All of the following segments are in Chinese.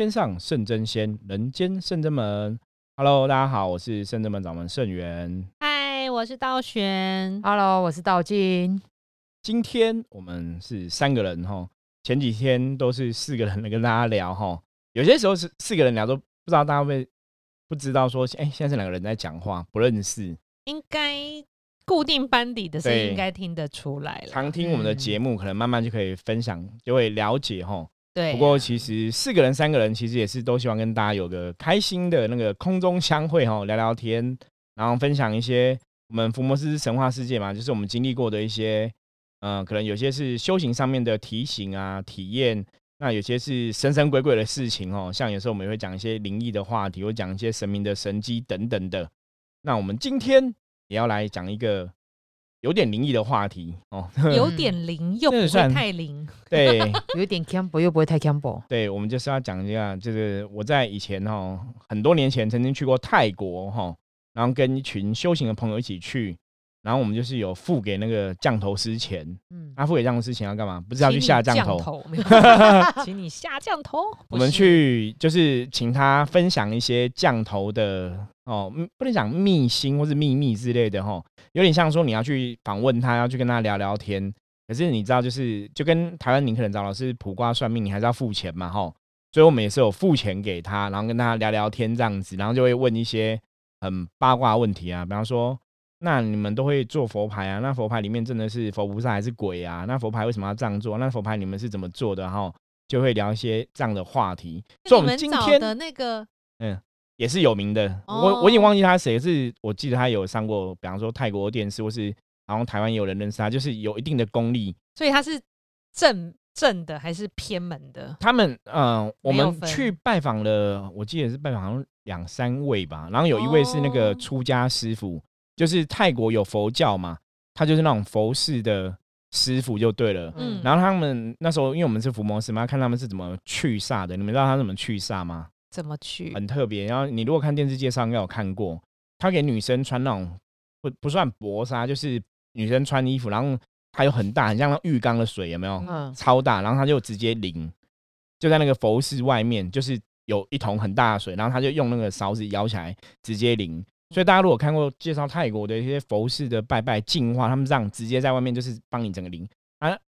天上圣真仙，人间圣真门。Hello， 大家好，我是圣真门掌门圣元。嗨，我是道玄。Hello， 我是道金。今天我们是三个人哈，前几天都是四个人来跟大家聊哈。有些时候是四个人聊都不知道大家会不知道说，现在是两个人在讲话，不认识。应该固定班底的声音应该听得出来了。常听我们的节目，可能慢慢就可以分享，就会了解哈。对、啊，不过其实四个人、三个人，其实也是都希望跟大家有个开心的那个空中相会哈，聊聊天，然后分享一些我们福摩斯神话世界嘛，就是我们经历过的一些。可能有些是修行上面的提醒啊、体验，那有些是神神鬼鬼的事情哦，像有时候我们也会讲一些灵异的话题，会讲一些神明的神迹等等的。那我们今天也要来讲一个有点灵异的话题哦，有点灵又不会太灵，对，有点 camp 又不会太 camp。对，我们就是要讲一下，就是我在以前哦，很多年前曾经去过泰国哈、哦，然后跟一群修行的朋友一起去。然后我们就是有付给那个降头师钱，付给降头师钱要干嘛？不是要去下降头，请你下降头。我们去就是请他分享一些降头的哦，不能讲秘辛或是秘密之类的哦，有点像说你要去访问他，要去跟他聊聊天。可是你知道，就是就跟台湾你可能找老师卜卦算命，你还是要付钱嘛吼、哦。所以我们也是有付钱给他，然后跟他聊聊天这样子，然后就会问一些很八卦问题啊，比方说。那你们都会做佛牌啊？那佛牌里面真的是佛菩萨还是鬼啊？那佛牌为什么要这样做？那佛牌你们是怎么做的？然后就会聊一些这样的话题。所以我们今天的那个，也是有名的。哦、我已经忘记他谁，是我记得他有上过，比方说泰国电视，或是然后台湾也有人认识他，就是有一定的功力。所以他是正的还是偏门的？他们我们去拜访了，我记得是拜访好像2-3位吧，然后有一位是那个出家师傅。哦就是泰国有佛教嘛，他就是那种佛事的师傅就对了。嗯，然后他们那时候因为我们是伏魔师嘛，看他们是怎么去煞的。你们知道他怎么去煞吗？怎么去？很特别。然后你如果看电视介绍应该有看过，他给女生穿那种 不算薄纱，就是女生穿衣服，然后他有很大很像浴缸的水，有没有？嗯，超大。然后他就直接淋，就在那个佛寺外面，就是有一桶很大的水，然后他就用那个勺子舀起来直接淋。所以大家如果看过介绍泰国的一些佛事的拜拜净化，他们这样直接在外面就是帮你整个淋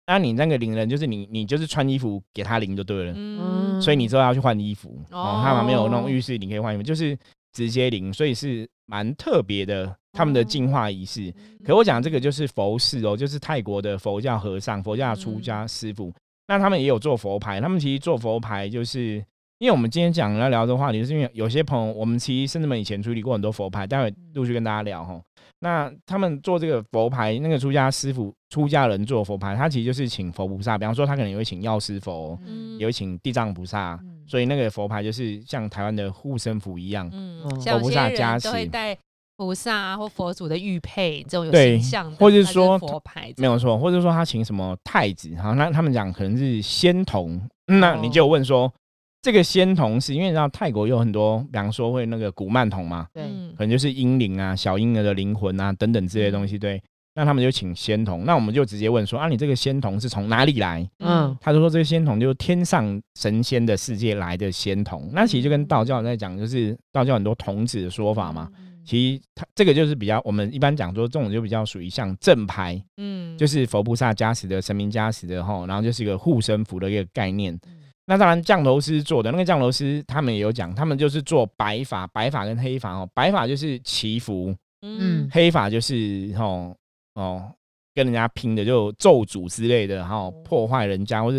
啊你那个淋人就是你就是穿衣服给他淋就对了。嗯，所以你之后要去换衣服哦，他们没有那种浴室你可以换衣服，就是直接淋，所以是蛮特别的他们的净化仪式。可我讲这个就是佛事哦，就是泰国的佛教和尚、佛教出家师傅，那他们也有做佛牌。他们其实做佛牌就是。因为我们今天讲要聊的话题，就是因为有些朋友，我们其实甚至们以前处理过很多佛牌，待会陆续跟大家聊哈。那他们做这个佛牌，那个出家师傅、出家人做佛牌，他其实就是请佛菩萨，比方说他可能也会请药师佛，也会请地藏菩萨，所以那个佛牌就是像台湾的护身符一样，佛菩萨加持。菩萨或佛祖的玉佩，这种有形象的，或者说佛牌，没有错，或者说他请什么太子，好，那他们讲可能是仙童，那你就问说。这个仙童是因为你知道泰国有很多，比方说会那个古曼童嘛，对，可能就是婴灵啊、小婴儿的灵魂啊等等之类的东西，对。那他们就请仙童，那我们就直接问说啊，你这个仙童是从哪里来？嗯，他就说这个仙童就是天上神仙的世界来的仙童。那其实就跟道教在讲，就是道教很多童子的说法嘛。其实它这个就是比较，我们一般讲说这种就比较属于像正牌，就是佛菩萨加持的、神明加持的吼，然后就是一个护身符的一个概念。那当然降头师做的那个降头师他们也有讲，他们就是做白法，白法跟黑法、哦、白法就是祈福，黑法就是、跟人家拼的，就咒诅之类的、破坏人家或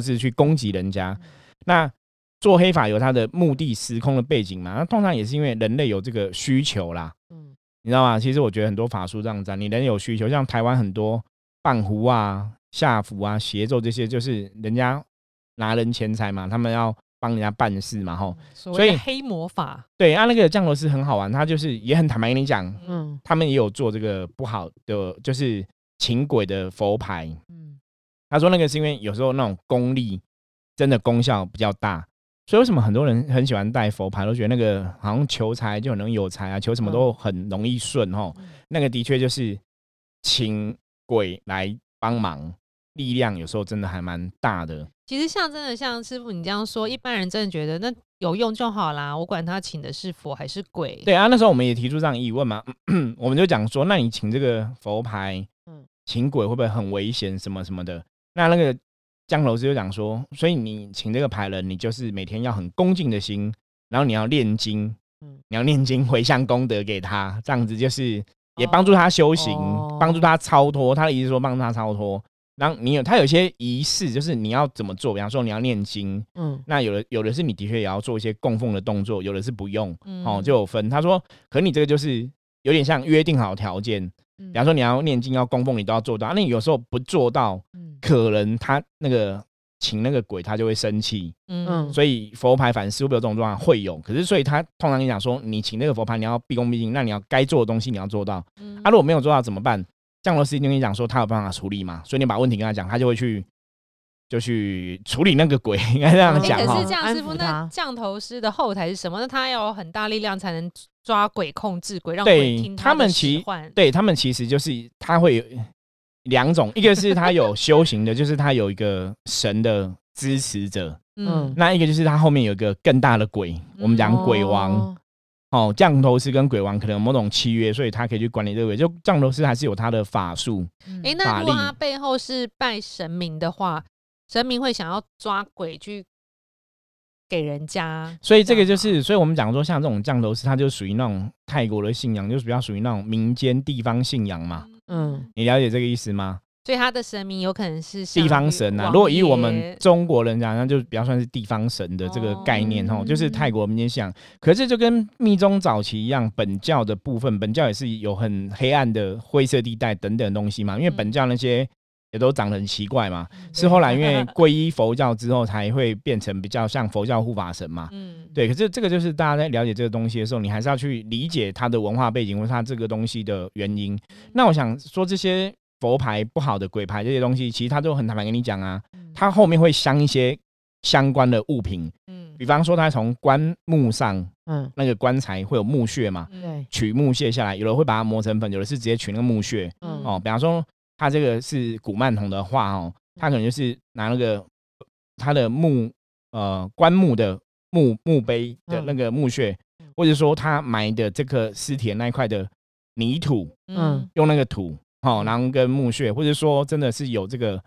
是去攻击人家。那做黑法有它的目的、时空的背景嘛，那通常也是因为人类有这个需求啦，你知道吗？其实我觉得很多法术这样子、你人有需求，像台湾很多棒符啊、下符啊、邪咒这些，就是人家拿人钱财嘛，他们要帮人家办事嘛，吼，所以黑魔法。对啊，那个降头师很好玩，他就是也很坦白跟你讲，他们也有做这个不好的，就是请鬼的佛牌。他说那个是因为有时候那种功力真的功效比较大，所以为什么很多人很喜欢戴佛牌，都觉得那个好像求财就很容易有财啊，求什么都很容易顺吼。那个的确就是请鬼来帮忙。力量有时候真的还蛮大的。其实像真的像师父你这样说，一般人真的觉得那有用就好啦，我管他请的是佛还是鬼。对啊，那时候我们也提出这样疑问嘛，我们就讲说那你请这个佛牌请鬼会不会很危险什么什么的。那个江老师就讲说，所以你请这个牌人，你就是每天要很恭敬的心，然后你要念经，你要念经回向功德给他，这样子就是也帮助他修行，帮助他超脱。他的意思说帮助他超脱。然后他有些仪式，就是你要怎么做，比方说你要念经，那有的是你的确也要做一些供奉的动作，有的是不用，就有分。他说，可你这个就是有点像约定好条件。比方说你要念经要供奉你都要做到，那你有时候不做到，可能他那个请那个鬼他就会生气，所以佛牌反思会不会有这种状况？会有。可是所以他通常跟你讲说，你请那个佛牌你要毕恭毕敬，那你要该做的东西你要做到，如果没有做到怎么办？降落师就跟你讲说他有办法处理嘛，所以你把问题跟他讲，他就会去处理那个鬼，应该这样讲。可是这样师父，那降头师的后台是什么？那他要有很大力量才能抓鬼、控制鬼，让鬼听他的使唤。对，他们其实就是他会有两种，一个是他有修行的，就是他有一个神的支持者，那一个就是他后面有一个更大的鬼，我们讲鬼王。降头师跟鬼王可能有某种契约，所以他可以去管理这个鬼。就降头师还是有他的法术，那如果他背后是拜神明的话，神明会想要抓鬼去给人家，所以这个就是，所以我们讲说，像这种降头师，他就属于那种泰国的信仰，就是比较属于那种民间地方信仰嘛。你了解这个意思吗？所以他的神明有可能是地方神啊。如果以我们中国人讲，那就比较算是地方神的这个概念，就是泰国民间信仰。可是就跟密宗早期一样，本教的部分，本教也是有很黑暗的灰色地带等等的东西嘛，因为本教那些也都长得很奇怪嘛，是后来因为皈依佛教之后才会变成比较像佛教护法神嘛，对。可是这个就是大家在了解这个东西的时候，你还是要去理解它的文化背景或它这个东西的原因。那我想说，这些佛牌不好的鬼牌这些东西，其实他都很坦白跟你讲啊，他后面会镶一些相关的物品，比方说他从棺木上，那个棺材会有木屑嘛，取木屑下来，有的会把它磨成粉，有的是直接取那个木屑，比方说他这个是古曼童的画，他可能就是拿那个他的棺木的墓碑的那个木屑，或者说他埋的这个尸体那一块的泥土，用那个土，然后跟木屑，或者说真的是有这个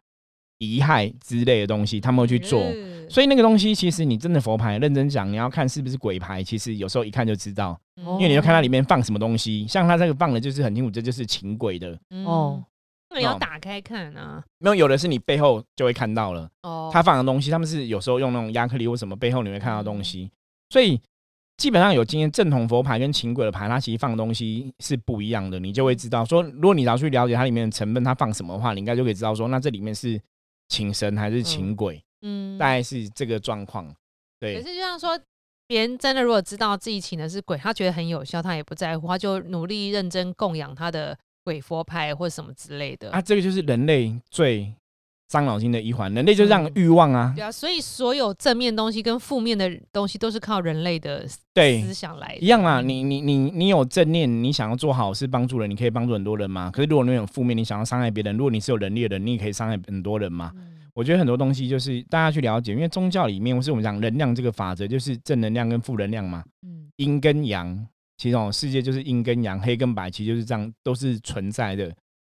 遗骸之类的东西，他们会去做。所以那个东西，其实你真的佛牌认真讲，你要看是不是鬼牌，其实有时候一看就知道，因为你就看它里面放什么东西。像他这个放的就是很清楚，这就是请鬼的。那你要打开看啊，没有，有的是你背后就会看到了。他放的东西，他们是有时候用那种亚克力或什么，背后你会看到东西。所以基本上有经验，正统佛牌跟请鬼的牌，它其实放的东西是不一样的，你就会知道说，如果你要去了解它里面的成分，它放什么的话，你应该就可以知道说，那这里面是请神还是请鬼，大概是这个状况。对，可是就像说，别人真的如果知道自己请的是鬼，他觉得很有效，他也不在乎，他就努力认真供养他的鬼佛牌或什么之类的。这个就是人类最伤脑筋的一环，人类就这样欲望啊。对啊，所以所有正面东西跟负面的东西都是靠人类的思想来的。一样嘛，你有正念，你想要做好是帮助人，你可以帮助很多人嘛。可是如果你有负面，你想要伤害别人，如果你是有能力的人，你也可以伤害很多人嘛。我觉得很多东西就是大家去了解，因为宗教里面或是我们讲能量这个法则，就是正能量跟负能量嘛，阴跟阳。其实世界就是阴跟阳，黑跟白，其实就是这样，都是存在的。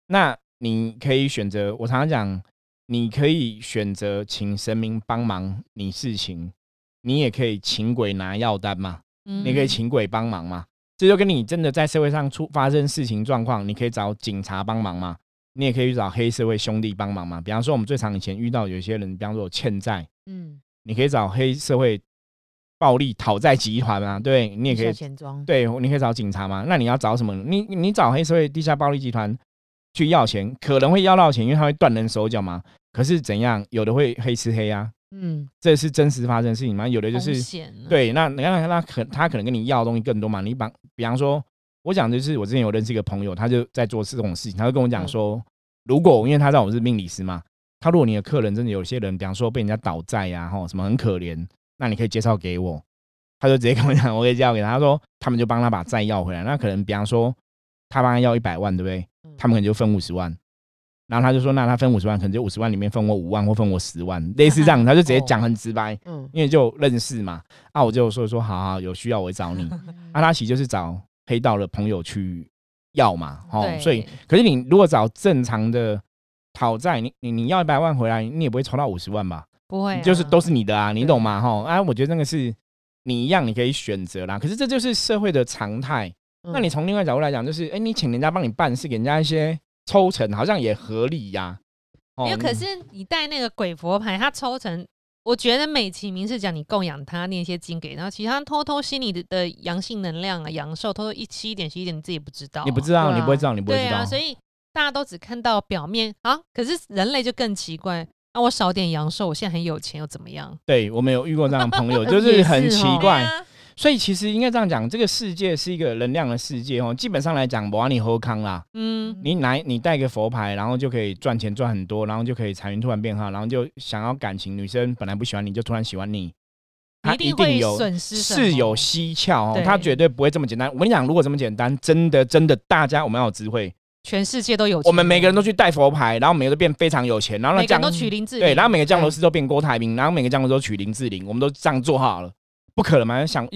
那你可以选择，我常常讲，你可以选择请神明帮忙你事情，你也可以请鬼拿药单嘛，你可以请鬼帮忙嘛。这就跟你真的在社会上发生事情状况，你可以找警察帮忙嘛，你也可以去找黑社会兄弟帮忙嘛。比方说我们最常以前遇到有些人，比方说有欠债，你可以找黑社会暴力讨债集团嘛，对，你也可以，对，你可以找警察嘛。那你要找什么？你找黑社会、地下暴力集团去要钱，可能会要到钱，因为他会断人手脚嘛。可是怎样，有的会黑吃黑啊，这是真实发生的事情嘛。有的就是对，那他可能跟你要的东西更多嘛。你比方说，我讲就是我之前有认识一个朋友，他就在做这种事情，他就跟我讲说，如果因为他知道我是命理师嘛，他如果你的客人真的有些人，比方说被人家倒债啊，什么很可怜，那你可以介绍给我。他就直接跟我讲，我可以介绍给他，他说他们就帮他把债要回来。那可能比方说他帮他要100万，对不对？他们可能就分50万。然后他就说那他分50万可能就50万里面分我5万或分我10万，类似这样，他就直接讲很直白，因为就认识嘛，我就说好好，有需要我会找你。他其实就是找黑道的朋友去要嘛，所以可是你如果找正常的讨债，你要100万回来你也不会抽到50万吧，不会，就是都是你的啊，你懂吗？我觉得那个是你一样你可以选择啦，可是这就是社会的常态。那你从另外角度来讲，就是你请人家帮你办事，给人家一些抽成，好像也合理呀。因为可是你带那个鬼佛牌，他抽成，我觉得美其名是讲你供养他那些金给，然后其实他偷偷心里的阳性能量啊，阳寿偷偷一吸一点吸一点，你自己不知道，你不知道，你不会知道，你不会知道。对啊，所以大家都只看到表面啊。可是人类就更奇怪。那我少点阳寿，我现在很有钱又怎么样？对，我们有遇过这样的朋友，就是很奇怪。所以其实应该这样讲，这个世界是一个能量的世界哦。基本上来讲，把你喝康啦，你带个佛牌，然后就可以赚钱赚很多，然后就可以财运突然变好，然后就想要感情，女生本来不喜欢你，就突然喜欢你，他一定有损失，是有蹊跷哦。他绝对不会这么简单。我跟你讲，如果这么简单，真的真的，大家我们要有智慧。全世界都有钱，我们每个人都去带佛牌，然后每个人都变非常有钱，然后每个人都娶林志玲，对，然后每个降头师都变郭台铭，然后每个降头师都娶林志玲，我们都这样做好了。不可能嘛？想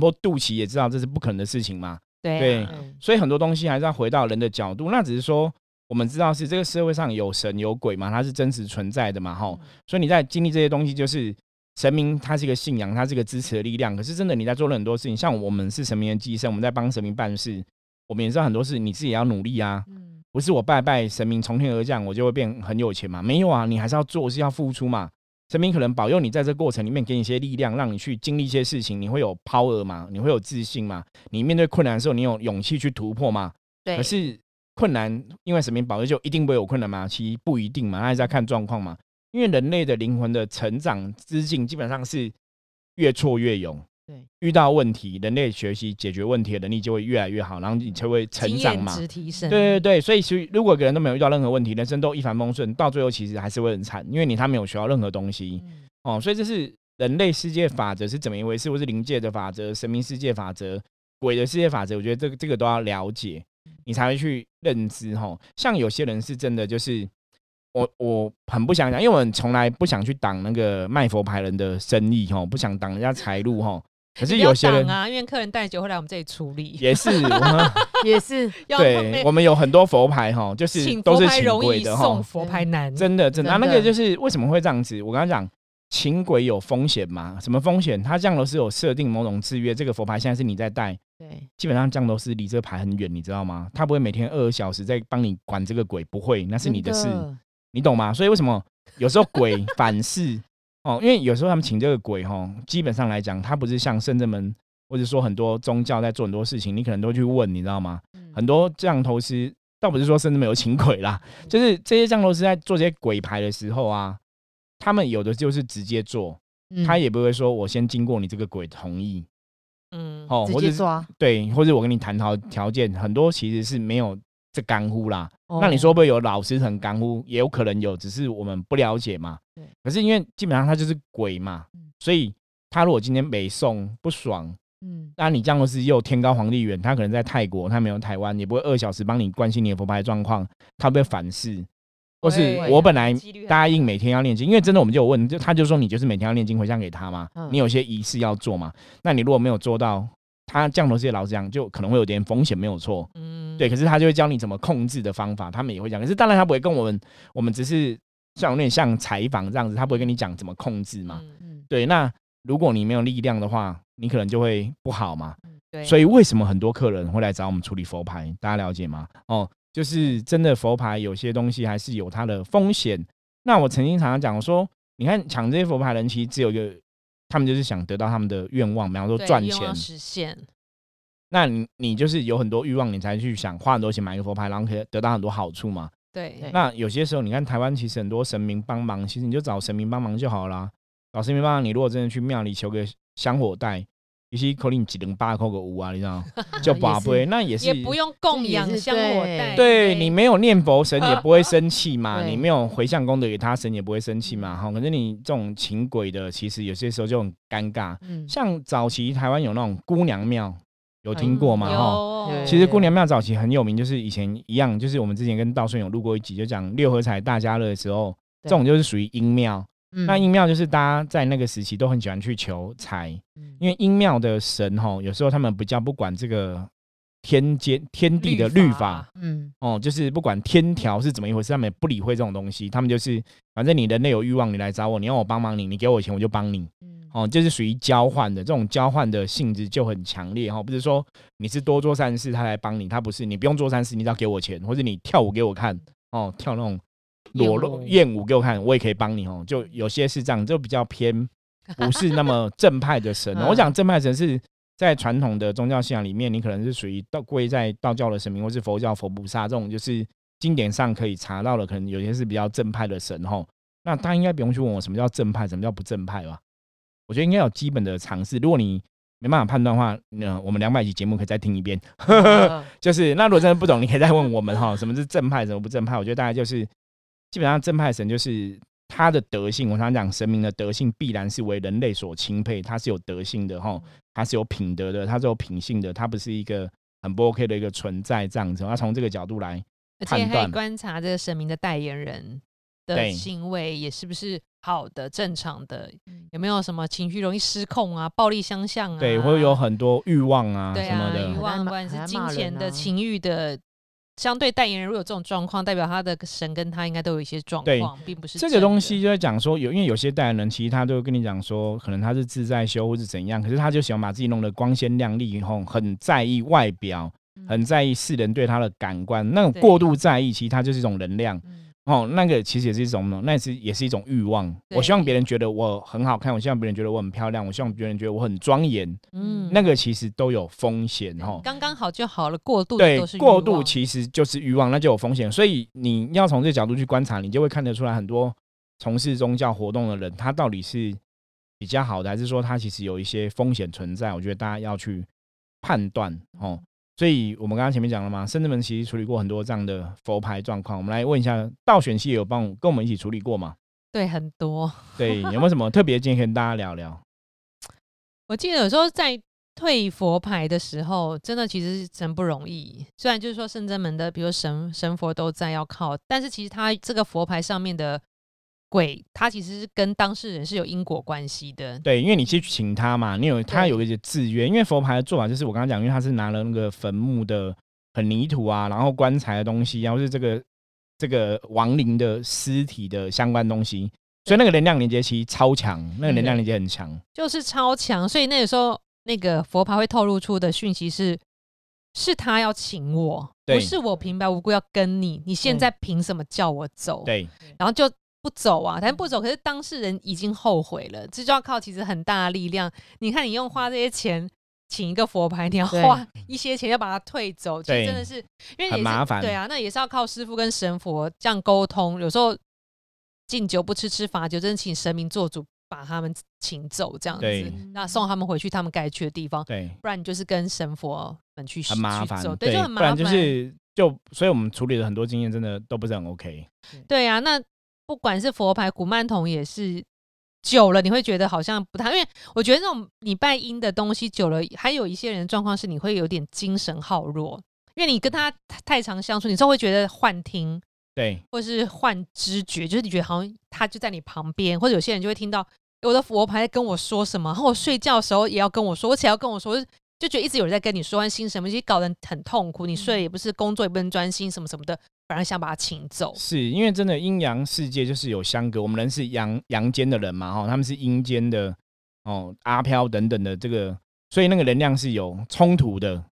破肚脐也知道这是不可能的事情嘛。对、啊，所以很多东西还是要回到人的角度。那只是说，我们知道是这个社会上有神有鬼嘛，它是真实存在的嘛，吼。所以你在经历这些东西，就是神明它是一个信仰，它是一个支持的力量。可是真的你在做了很多事情，像我们是神明的寄生，我们在帮神明办事，我们也知道很多事你自己也要努力啊。不是我拜拜神明从天而降，我就会变很有钱嘛？没有啊，你还是要做，是要付出嘛。神明可能保佑你在这过程里面给你一些力量，让你去经历一些事情，你会有 power 嘛，你会有自信嘛，你面对困难的时候你有勇气去突破嘛。对，可是困难因为神明保佑就一定不会有困难嘛？其实不一定嘛，那还是要看状况嘛。因为人类的灵魂的成长之境基本上是越挫越勇，对，遇到问题人类学习解决问题的能力就会越来越好，然后你就会成长嘛，经验值提升。对对对，所以其实如果一个人都没有遇到任何问题，人生都一帆风顺，到最后其实还是会很惨，因为他没有学到任何东西。所以这是人类世界法则是怎么一回事，或是灵界的法则、神明世界法则、鬼的世界法则，我觉得这个都要了解，你才会去认知。像有些人是真的就是我很不想讲，因为我从来不想去挡那个卖佛牌人的生意，不想挡人家财路。可是有些人啊，因为客人带酒会来我们这里处理，也是也是，对，我们有很多佛牌就是都是请鬼的，送佛牌难，真的、啊。那个就是为什么会这样子？我刚刚讲请鬼有风险嘛？什么风险？他降头师有设定某种制约，这个佛牌现在是你在带，对，基本上降头师离这个牌很远，你知道吗？他不会每天2小时在帮你管这个鬼，不会，那是你的事，你懂吗？所以为什么有时候鬼反噬？因为有时候他们请这个鬼基本上来讲他不是像圣真门或者说很多宗教在做很多事情，你可能都去问，你知道吗？很多降头师倒不是说圣真门有请鬼啦，就是这些降头师在做这些鬼牌的时候啊，他们有的就是直接做，他也不会说我先经过你这个鬼同意，直接抓，对，或者我跟你谈条件，很多其实是没有这干乎啦。那你说会不会有老师很干乎？也有可能有，只是我们不了解嘛。可是因为基本上他就是鬼嘛，所以他如果今天没送不爽，那你降头师又天高皇帝远，他可能在泰国，他没有台湾，也不会2小时帮你关心你的佛牌状况，他会反噬。或是我本来答应每天要念经，因为真的我们就有问，他就说你就是每天要念经回向给他嘛，你有些仪式要做嘛，那你如果没有做到，他降头师老师讲就可能会有点风险，没有错，对。可是他就会教你怎么控制的方法，他们也会讲。可是当然他不会跟我们只是像有点像采访这样子，他不会跟你讲怎么控制嘛，对。那如果你没有力量的话，你可能就会不好嘛，对。所以为什么很多客人会来找我们处理佛牌？大家了解吗？就是真的佛牌有些东西还是有它的风险。那我曾经常常讲说，你看抢这些佛牌人其实只有一个，他们就是想得到他们的愿望，比方说赚钱，愿望实现。那 你就是有很多欲望，你才去想花很多钱买一个佛牌，然后可以得到很多好处嘛。对。那有些时候，你看台湾其实很多神明帮忙，其实你就找神明帮忙就好啦。找神明帮忙，你如果真的去庙里求个香火袋，其实可能一两百块个有啊，你知道？就拔杯，那也是也不用供养香火袋。对，你没有念佛，神也不会生气嘛。你没有回向功德给他，神也不会生气嘛。可是你这种请鬼的，其实有些时候就很尴尬。像早期台湾有那种姑娘庙。有听过嘛？哈、嗯，其实姑娘庙早期很有名，就是以前一样，就是我们之前跟道顺有录过一集，就讲六合彩大家乐的时候，这种就是属于阴庙。那阴庙就是大家在那个时期都很喜欢去求财，因为阴庙的神哈，有时候他们比较不管这个天地的律法，就是不管天条是怎么一回事，他们也不理会这种东西，他们就是反正你人类有欲望，你来找我，你要我帮忙你，你给我钱我就帮你。就是属于交换的，这种交换的性质就很强烈哈。不是说你是多做善事他来帮你，他不是，你不用做善事，你只要给我钱，或者你跳舞给我看，跳那种裸露艳舞给我看，我也可以帮你。就有些是这样，就比较偏不是那么正派的神。我讲正派神是在传统的宗教信仰里面，你可能是属于归在道教的神明，或是佛教佛菩萨，这种就是经典上可以查到的，可能有些是比较正派的神。那大家应该不用去问我什么叫正派什么叫不正派吧，我觉得应该有基本的常识，如果你没办法判断的话，我们200集节目可以再听一遍就是那如果真的不懂你可以再问我们什么是正派什么不正派。我觉得大概就是基本上正派神就是他的德性，我常讲神明的德性必然是为人类所钦佩，他是有德性的，他是有品德的，他是有品性的，他不是一个很不 OK 的一个存在这样子。那从这个角度来判断，而且还观察这个神明的代言人的行为也是不是好的正常的，有没有什么情绪容易失控啊，暴力相向啊，对，会有很多欲望啊什么的，欲望不管是金钱的、情欲的，相对代言人如果有这种状况，代表他的神跟他应该都有一些状况，并不是这个东西就在讲说因为有些代言人其实他都跟你讲说可能他是自在修或是怎样，可是他就喜欢把自己弄得光鲜亮丽，很在意外表，很在意世人对他的感官，那种过度在意其实他就是一种能量，那个其实也是一种，那也是一种欲望。我希望别人觉得我很好看，我希望别人觉得我很漂亮，我希望别人觉得我很庄严，那个其实都有风险，刚刚好就好了，过度的都是欲望，对，过度其实就是欲望，那就有风险。所以你要从这角度去观察，你就会看得出来很多从事宗教活动的人他到底是比较好的，还是说他其实有一些风险存在，我觉得大家要去判断。所以我们刚刚前面讲了嘛，深圳门其实处理过很多这样的佛牌状况，我们来问一下道玄系也有跟我们一起处理过嘛？对，很多对，有没有什么特别今天跟大家聊聊？我记得有时候在退佛牌的时候真的其实真不容易，虽然就是说深圳门的比如 神佛都在要靠，但是其实他这个佛牌上面的鬼他其实是跟当事人是有因果关系的，对，因为你去请他嘛，他有一些制约，因为佛牌的做法就是我刚刚讲，因为他是拿了那个坟墓的很泥土啊，然后棺材的东西，然后是这个亡灵的尸体的相关东西，所以那个能量连接其实超强，那个能量连接很强，就是超强，所以那个时候那个佛牌会透露出的讯息是他要请我，不是我平白无故要跟你，你现在凭什么叫我走，对，然后就不走啊，但不走，可是当事人已经后悔了，这就要靠其实很大的力量。你看，你用花这些钱请一个佛牌，你要花一些钱要把它退走，其实真的是因为很麻烦。对啊，那也是要靠师父跟神佛这样沟通。有时候敬酒不吃吃罚酒，真的请神明做主，把他们请走这样子，那送他们回去他们该去的地方。对，不然你就是跟神佛们去很麻烦，对，就很麻烦。就是所以我们处理的很多经验真的都不是很 OK。对啊，那不管是佛牌、古曼童也是，久了你会觉得好像不太，因为我觉得那种你拜阴的东西久了，还有一些人的状况是你会有点精神耗弱，因为你跟他太常相处，你就会觉得幻听，对，或是幻知觉，就是你觉得好像他就在你旁边，或者有些人就会听到我的佛牌在跟我说什么，然后我睡觉的时候也要跟我说，我起来要跟我说，就觉得一直有人在跟你说心什么，其实搞得很痛苦，你睡也不是，工作也不能专心什么什么的，反而想把它请走。是因为真的阴阳世界就是有相隔，我们人是阳间的人嘛，他们是阴间的阿飘等等的这个，所以那个能量是有冲突的，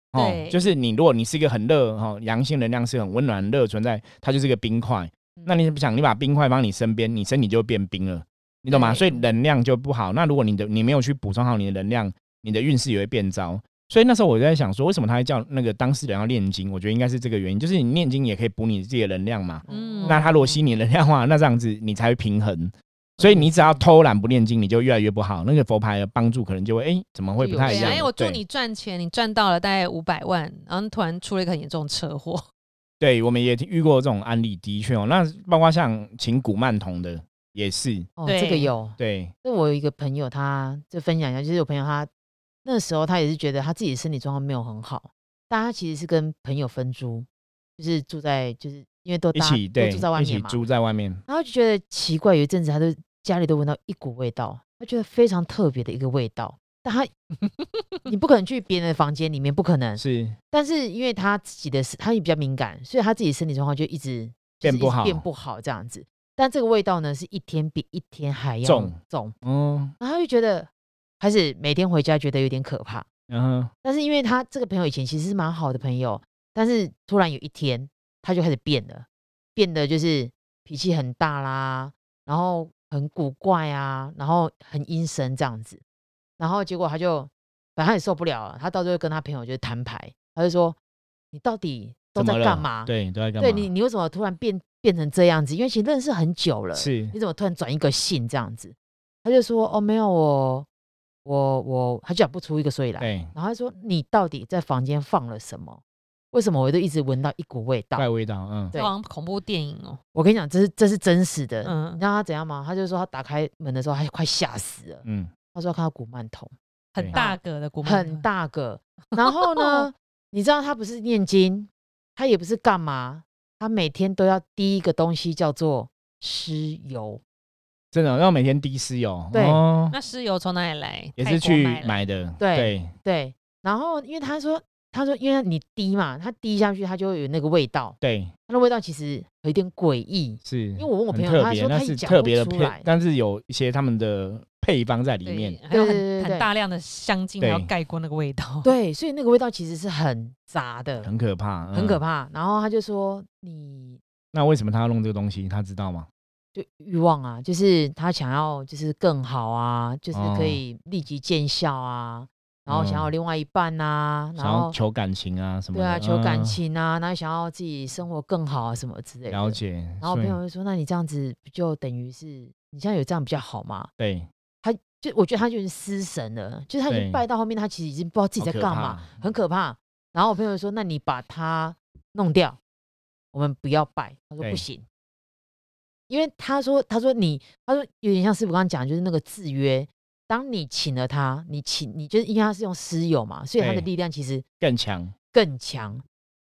就是你如果你是一个很热阳性能量是很温暖热存在，它就是一个冰块，那你想你把冰块放你身边，你身体就变冰了，你懂吗？所以能量就不好，那如果你没有去补充好你的能量，你的运势也会变糟。所以那时候我在想说为什么他会叫那个当事人要念经，我觉得应该是这个原因，就是你念经也可以补你自己的能量嘛，那他如果吸你能量的话，那这样子你才会平衡，所以你只要偷懒不念经你就越来越不好，那个佛牌的帮助可能就会怎么会不太一样，我祝你赚钱，你赚到了大概500万，然后突然出了一个很严重的车祸，对，我们也遇过这种案例，的确那包括像请古曼童的也是，这个有，对，我有一个朋友他就分享一下，就是有朋友他那时候他也是觉得他自己的身体状况没有很好，大家其实是跟朋友分租，就是住在就是因为都住在外面嘛，一起住在外面。然后就觉得奇怪，有一阵子他都家里都闻到一股味道，他觉得非常特别的一个味道。但他你不可能去别人的房间里面，不可能是。但是因为他自己的他也比较敏感，所以他自己身体状况就一直变不好这样子。但这个味道呢，是一天比一天还要重。嗯，然后他就觉得开始每天回家觉得有点可怕。嗯，但是因为他这个朋友以前其实是蛮好的朋友，但是突然有一天他就开始变了，变得就是脾气很大啦，然后很古怪啊，然后很阴森这样子。然后结果他就反正他也受不了了，他到最后跟他朋友就摊牌，他就说你到底都在干嘛？对，都在干嘛？对，你为什么突然变成这样子？因为其实认识很久了，是你怎么突然转一个性这样子？他就说哦，没有我他就讲不出一个所以来。然后他说你到底在房间放了什么？为什么我都一直闻到一股味道？怪味道，嗯，对，好像恐怖电影哦。我跟你讲，这是真实的。嗯，你知道他怎样吗？他就说他打开门的时候，他快吓死了。嗯，他说他看到古曼童，很大个的古曼童，很大个。然后呢，你知道他不是念经，他也不是干嘛，他每天都要滴一个东西叫做尸油。真的、哦，要每天滴尸油。对，哦、那尸油从哪里来？也是去买的。对。然后因为他说因为你滴嘛，他滴下去他就有那个味道。对，那味道其实有一点诡异，是因为我问我朋友，他说他也讲不出来，但是有一些他们的配方在里面，还有 很大量的香精，还要盖过那个味道。对，所以那个味道其实是很杂的，很可怕、嗯、很可怕。然后他就说你那为什么他要弄这个东西，他知道吗？就欲望啊，就是他想要就是更好啊，就是可以立即见效啊、哦，然后想要另外一半啊、嗯、然后想要求感情啊什么的，对啊，求感情啊，然后想要自己生活更好啊什么之类的。了解。然后朋友就说那你这样子不就等于是你现在有这样比较好吗？对，他就我觉得他就是失神了，就是他已经拜到后面他其实已经不知道自己在干嘛，很可怕。然后我朋友说那你把他弄掉，我们不要拜。他说不行，因为他说有点像师傅刚刚讲，就是那个制约，当你请了他，你就是因为他是用私有嘛，所以他的力量其实更强。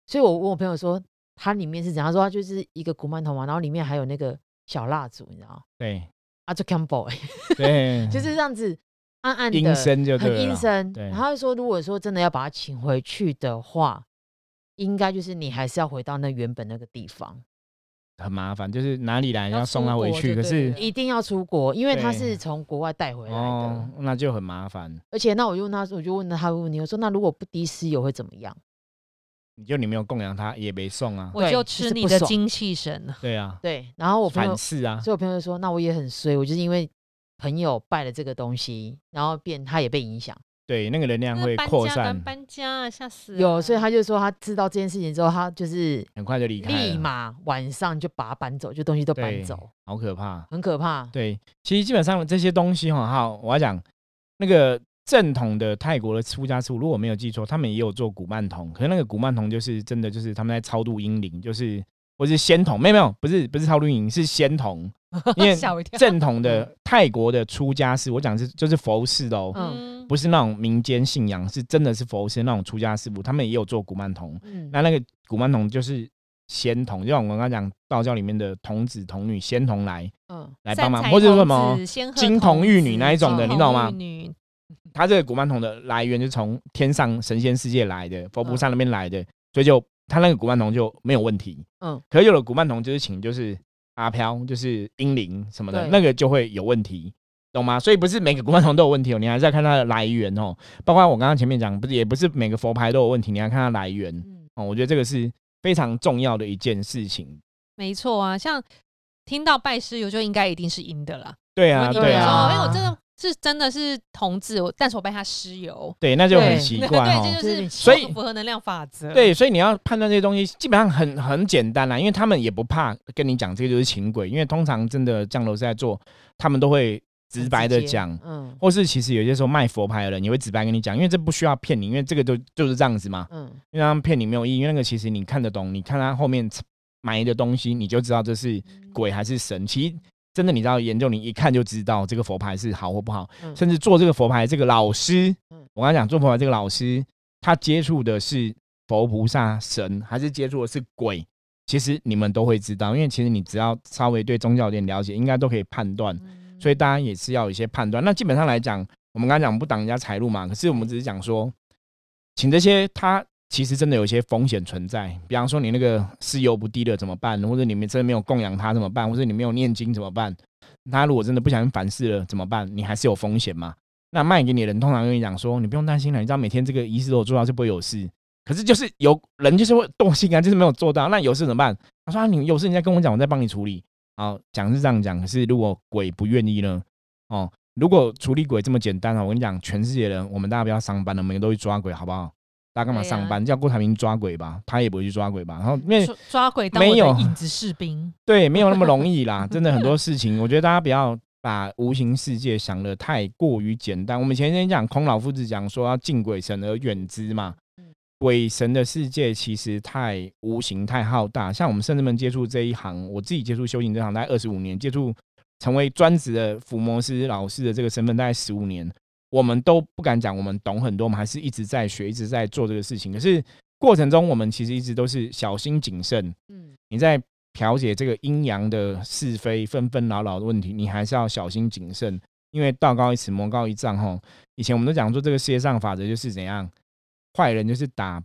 所以我问我朋友说，他里面是怎样？他说他就是一个古曼童嘛，然后里面还有那个小蜡烛，你知道？对，啊，就 Campbell， 对，就是这样子暗暗的，阴森就对了，很阴森。然后他说，如果说真的要把他请回去的话，应该就是你还是要回到那原本那个地方。很麻烦，就是哪里来要送他回去，可是一定要出国，因为他是从国外带回来的、哦，那就很麻烦。而且，那我就问他问题，我说那如果不滴尸油会怎么样？你没有供养他，也没送啊，我就吃你的精气神了。对啊，对。然后我朋友反噬啊，所以我朋友说，那我也很衰，我就是因为朋友拜了这个东西，然后他也被影响。对，那个能量会扩散。搬家吓死了。有，所以他就说他知道这件事情之后，他就是很快就离开了，立马晚上就把它搬走，就东西都搬走，好可怕，很可怕。对，其实基本上这些东西哈，好，我要讲那个正统的泰国的出家处，如果没有记错，他们也有做古曼童，可是那个古曼童就是真的就是他们在超度阴灵，就是或是仙童，没有，不是超度阴灵，是仙童。因为正统的泰国的出家师，我讲是就是佛事的哦、嗯，不是那种民间信仰，是真的是佛事那种出家师傅，他们也有做古曼童。那个古曼童就是仙童，就像我刚刚讲道教里面的童子童女仙童来帮忙，或者说什么金童玉女那一种的，你懂吗？他这个古曼童的来源就是从天上神仙世界来的，佛菩萨那边来的，所以就他那个古曼童就没有问题。嗯，可是有的古曼童就是请就是。阿飘就是阴灵什么的，那个就会有问题，懂吗？所以不是每个古曼童都有问题哦，你还是要看它的来源哦。包括我刚刚前面讲，也不是每个佛牌都有问题，你要看它来源、我觉得这个是非常重要的一件事情。没错啊，像听到拜师友就应该一定是阴的啦。对啊，因为我真的是童子，但是我拜他尸油，对，那就很奇怪哦。对，这就是所以符合能量法则。对，所以你要判断这些东西，基本上很简单啦，因为他们也不怕跟你讲这个就是情鬼，因为通常真的降头是在做，他们都会直白的讲，或是其实有些时候卖佛牌的人也会直白跟你讲，因为这不需要骗你，因为这个就是这样子嘛，因为他们骗你没有意义，因为那个其实你看得懂，你看他后面埋的东西，你就知道这是鬼还是神，其实。真的，你知道研究，你一看就知道这个佛牌是好或不好，甚至做这个佛牌这个老师，我我刚才讲做佛法这个老师，他接触的是佛菩萨神还是接触的是鬼，其实你们都会知道，因为其实你只要稍微对宗教有点了解，应该都可以判断，所以大家也是要有一些判断。那基本上来讲，我们刚才讲不挡人家财路嘛，可是我们只是讲说，请这些他其实真的有一些风险存在，比方说你那个事由不低的怎么办，或者你们真的没有供养他怎么办，或者你没有念经怎么办，他如果真的不小心反噬了怎么办，你还是有风险嘛。那卖给你的人通常跟你讲说，你不用担心了，你知道每天这个仪式都做到就不会有事，可是就是有人就是会惰性啊，就是没有做到，那有事怎么办？他说、你有事你再跟我讲，我再帮你处理。好，讲是这样讲，可是如果鬼不愿意呢？哦，如果处理鬼这么简单，我跟你讲，全世界人我们大家不要上班了，每个都去抓鬼好不好？大家干嘛上班？叫郭台铭抓鬼吧，他也不会去抓鬼吧。然后因为抓鬼当我的影子士兵，对，没有那么容易啦。真的很多事情，我觉得大家不要把无形世界想得太过于简单。我们前天讲孔老夫子讲说要敬鬼神而远之嘛，鬼神的世界其实太无形太浩大。像我们圣人们接触这一行，我自己接触修行这行大概25年，接触成为专职的伏魔师老师的这个身份大概15年。我们都不敢讲我们懂很多，我们还是一直在学一直在做这个事情，可是过程中我们其实一直都是小心谨慎。你在调解这个阴阳的是非纷纷扰扰的问题，你还是要小心谨慎，因为道高一尺魔高一丈。以前我们都讲说这个世界上法则就是怎样，坏人就是打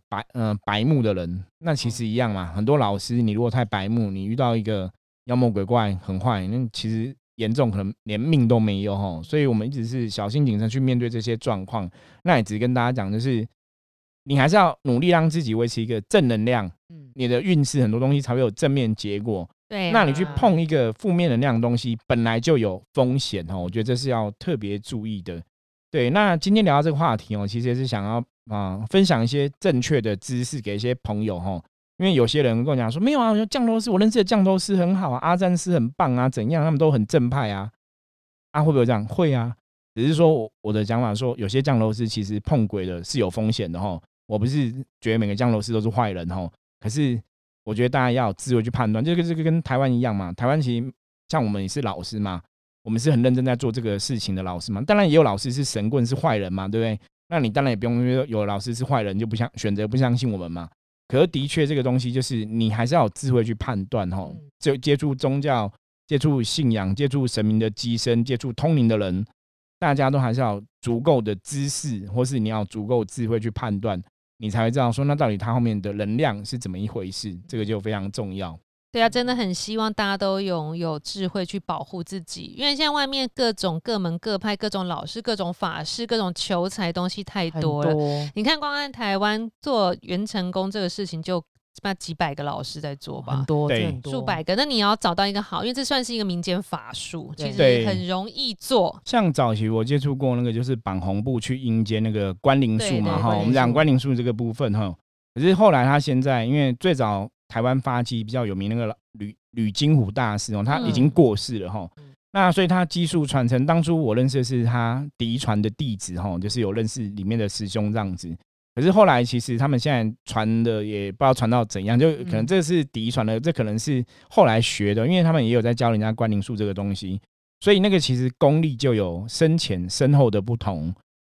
白目的人，那其实一样嘛。很多老师你如果太白目，你遇到一个妖魔鬼怪很坏，那其实严重可能连命都没有。所以我们一直是小心谨慎去面对这些状况。那也只跟大家讲，就是你还是要努力让自己维持一个正能量，你的运势很多东西才会有正面结果。对，那你去碰一个负面能量的东西本来就有风险，我觉得这是要特别注意的。对，那今天聊到这个话题，其实也是想要、分享一些正确的知识给一些朋友，因为有些人跟我讲说，没有啊，降头师，我认识的降头师很好啊，阿占师很棒啊，怎样，他们都很正派啊。啊，会不会这样？会啊，只是说 我的讲法说，有些降头师其实碰鬼的是有风险的吼。我不是觉得每个降头师都是坏人吼，可是我觉得大家要有智慧去判断，这个跟台湾一样嘛。台湾其实像我们也是老师嘛，我们是很认真在做这个事情的老师嘛。当然也有老师是神棍是坏人嘛，对不对？那你当然也不用说有老师是坏人就不选择不相信我们嘛。可是的确这个东西就是你还是要有智慧去判断，接触宗教接触信仰接触神明的机身接触通灵的人，大家都还是要有足够的知识，或是你要足够智慧去判断，你才会知道说那到底它后面的能量是怎么一回事，这个就非常重要。对啊，真的很希望大家都有智慧去保护自己，因为现在外面各种各门各派各种老师各种法师各种求财东西太多了，你看光按台湾做元辰宫这个事情就几百个老师在做吧，很多，对，数百个。那你要找到一个好，因为这算是一个民间法术，其实很容易做。像早期我接触过那个就是绑红布去阴间那个关灵术嘛，我们讲关灵术这个部分，可是后来他现在因为最早台湾发迹比较有名那个吕金虎大师，他已经过世了吼。那所以他技术传承，当初我认识的是他嫡传的弟子吼，就是有认识里面的师兄这样子。可是后来其实他们现在传的也不知道传到怎样，就可能这是嫡传的，这可能是后来学的，因为他们也有在教人家关灵术这个东西，所以那个其实功力就有深浅深厚的不同。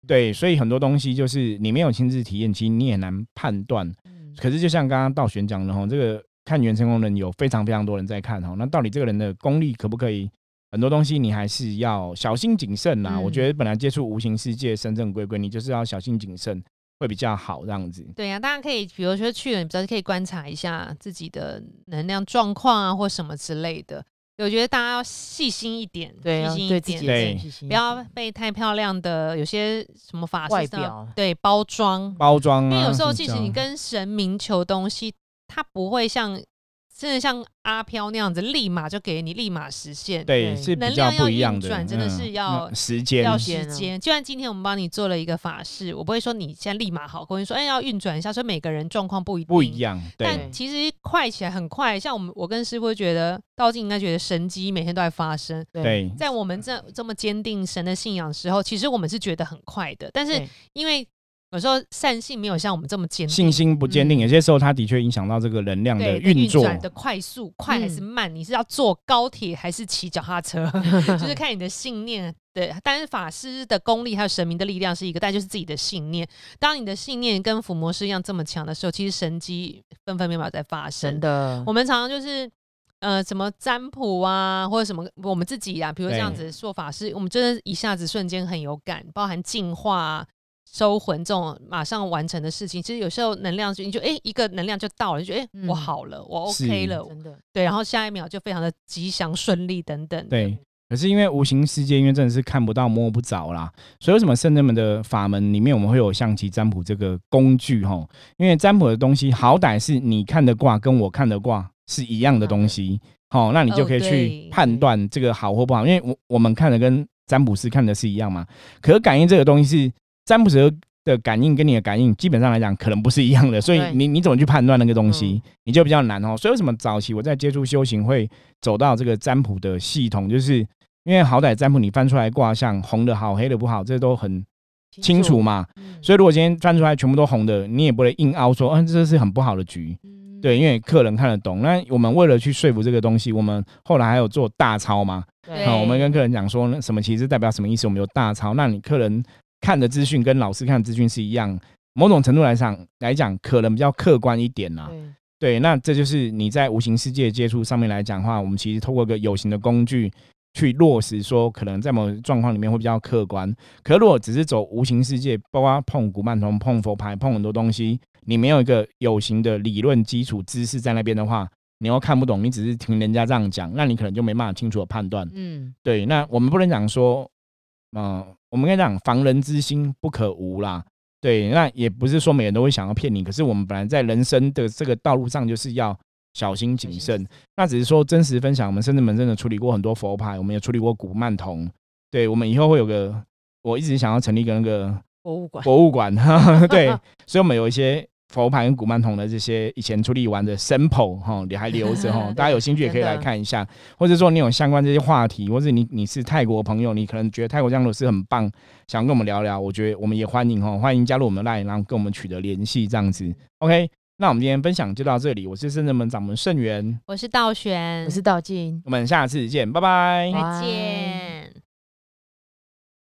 对，所以很多东西就是你没有亲自体验，其实你也难判断。可是就像刚刚道玄讲的，这个看元辰宫人有非常非常多人在看，那到底这个人的功力可不可以，很多东西你还是要小心谨慎啦。我觉得本来接触无形世界神正规规，你就是要小心谨慎会比较好这样子。对啊，大家可以比如说去了你比较可以观察一下自己的能量状况啊或什么之类的，我觉得大家要细心一点，对、啊，细心一点，对，不要被太漂亮的有些什么法外表，对，包装、啊，因为有时候其实你跟神明求东西，它不会像真的像阿飘那样子立马就给你立马实现，对，是比较不一样的，能量要运转真的是要时间，要时间。就像今天我们帮你做了一个法事，我不会说你现在立马好，我会说哎要运转一下，所以每个人状况不一样，对，但其实快起来很快。像我跟师傅觉得道静应该觉得神迹每天都在发生，对，在我们这么坚定神的信仰的时候，其实我们是觉得很快的，但是因为有时候善性没有像我们这么坚定，信心不坚定，有些时候它的确影响到这个能量的运作，运转的快速，快还是慢，你是要坐高铁还是骑脚踏车，就是看你的信念对，但是法师的功力还有神明的力量是一个，但就是自己的信念。当你的信念跟伏魔师一样这么强的时候，其实神迹分分秒秒在发生。真的，我们常常就是什么占卜啊，或者什么我们自己啊，比如这样子做法事，我们真的一下子瞬间很有感，包含净化啊、收魂这种马上完成的事情。其实有时候能量你就一个能量就到了，你就我好了，我 OK 了，真的对，然后下一秒就非常的吉祥顺利等等。对。可是因为无形世界，因为真的是看不到摸不着啦，所以为什么圣真门的法门里面我们会有象棋占卜这个工具吼？因为占卜的东西好歹是你看的卦跟我看的卦是一样的东西，好，那你就可以去判断这个好或不好，因为我们看的跟占卜师看的是一样嘛。可是感应这个东西是占卜师的感应跟你的感应基本上来讲可能不是一样的，所以 你怎么去判断那个东西，你就比较难。所以为什么早期我在接触修行会走到这个占卜的系统，就是因为好歹占卜你翻出来卦象，红的好黑的不好这都很清楚嘛，所以如果今天翻出来全部都红的，你也不会硬凹说这是很不好的局，对，因为客人看得懂。那我们为了去说服这个东西，我们后来还有做大操嘛，我们跟客人讲说什么其实代表什么意思，我们有大操，那你客人看的资讯跟老师看的资讯是一样，某种程度来讲可能比较客观一点啦，对，那这就是你在无形世界接触上面来讲的话，我们其实透过一个有形的工具去落实说可能在某状况里面会比较客观。可如果只是走无形世界，包括碰古曼童、碰佛牌、碰很多东西，你没有一个有形的理论基础知识在那边的话，你又看不懂，你只是听人家这样讲，那你可能就没办法清楚的判断。对，那我们不能讲说我们跟你讲防人之心不可无啦，对，那也不是说每人都会想要骗你，可是我们本来在人生的这个道路上就是要小心谨慎。那只是说真实分享，我们圣真门真的处理过很多佛牌，我们也处理过古曼童，对，我们以后会有个，我一直想要成立一个那个博物馆对，所以我们有一些佛牌跟古曼童的这些以前处理完的 sample 也还留着大家有兴趣也可以来看一下，或者说你有相关这些话题，或者 你是泰国朋友，你可能觉得泰国降落是很棒，想跟我们聊聊，我觉得我们也欢迎加入我们的 LINE， 然后跟我们取得联系这样子。 OK，那我们今天分享就到这里，我是圣真门掌门盛元，我是道玄，我是道静，我们下次见，拜拜，再见。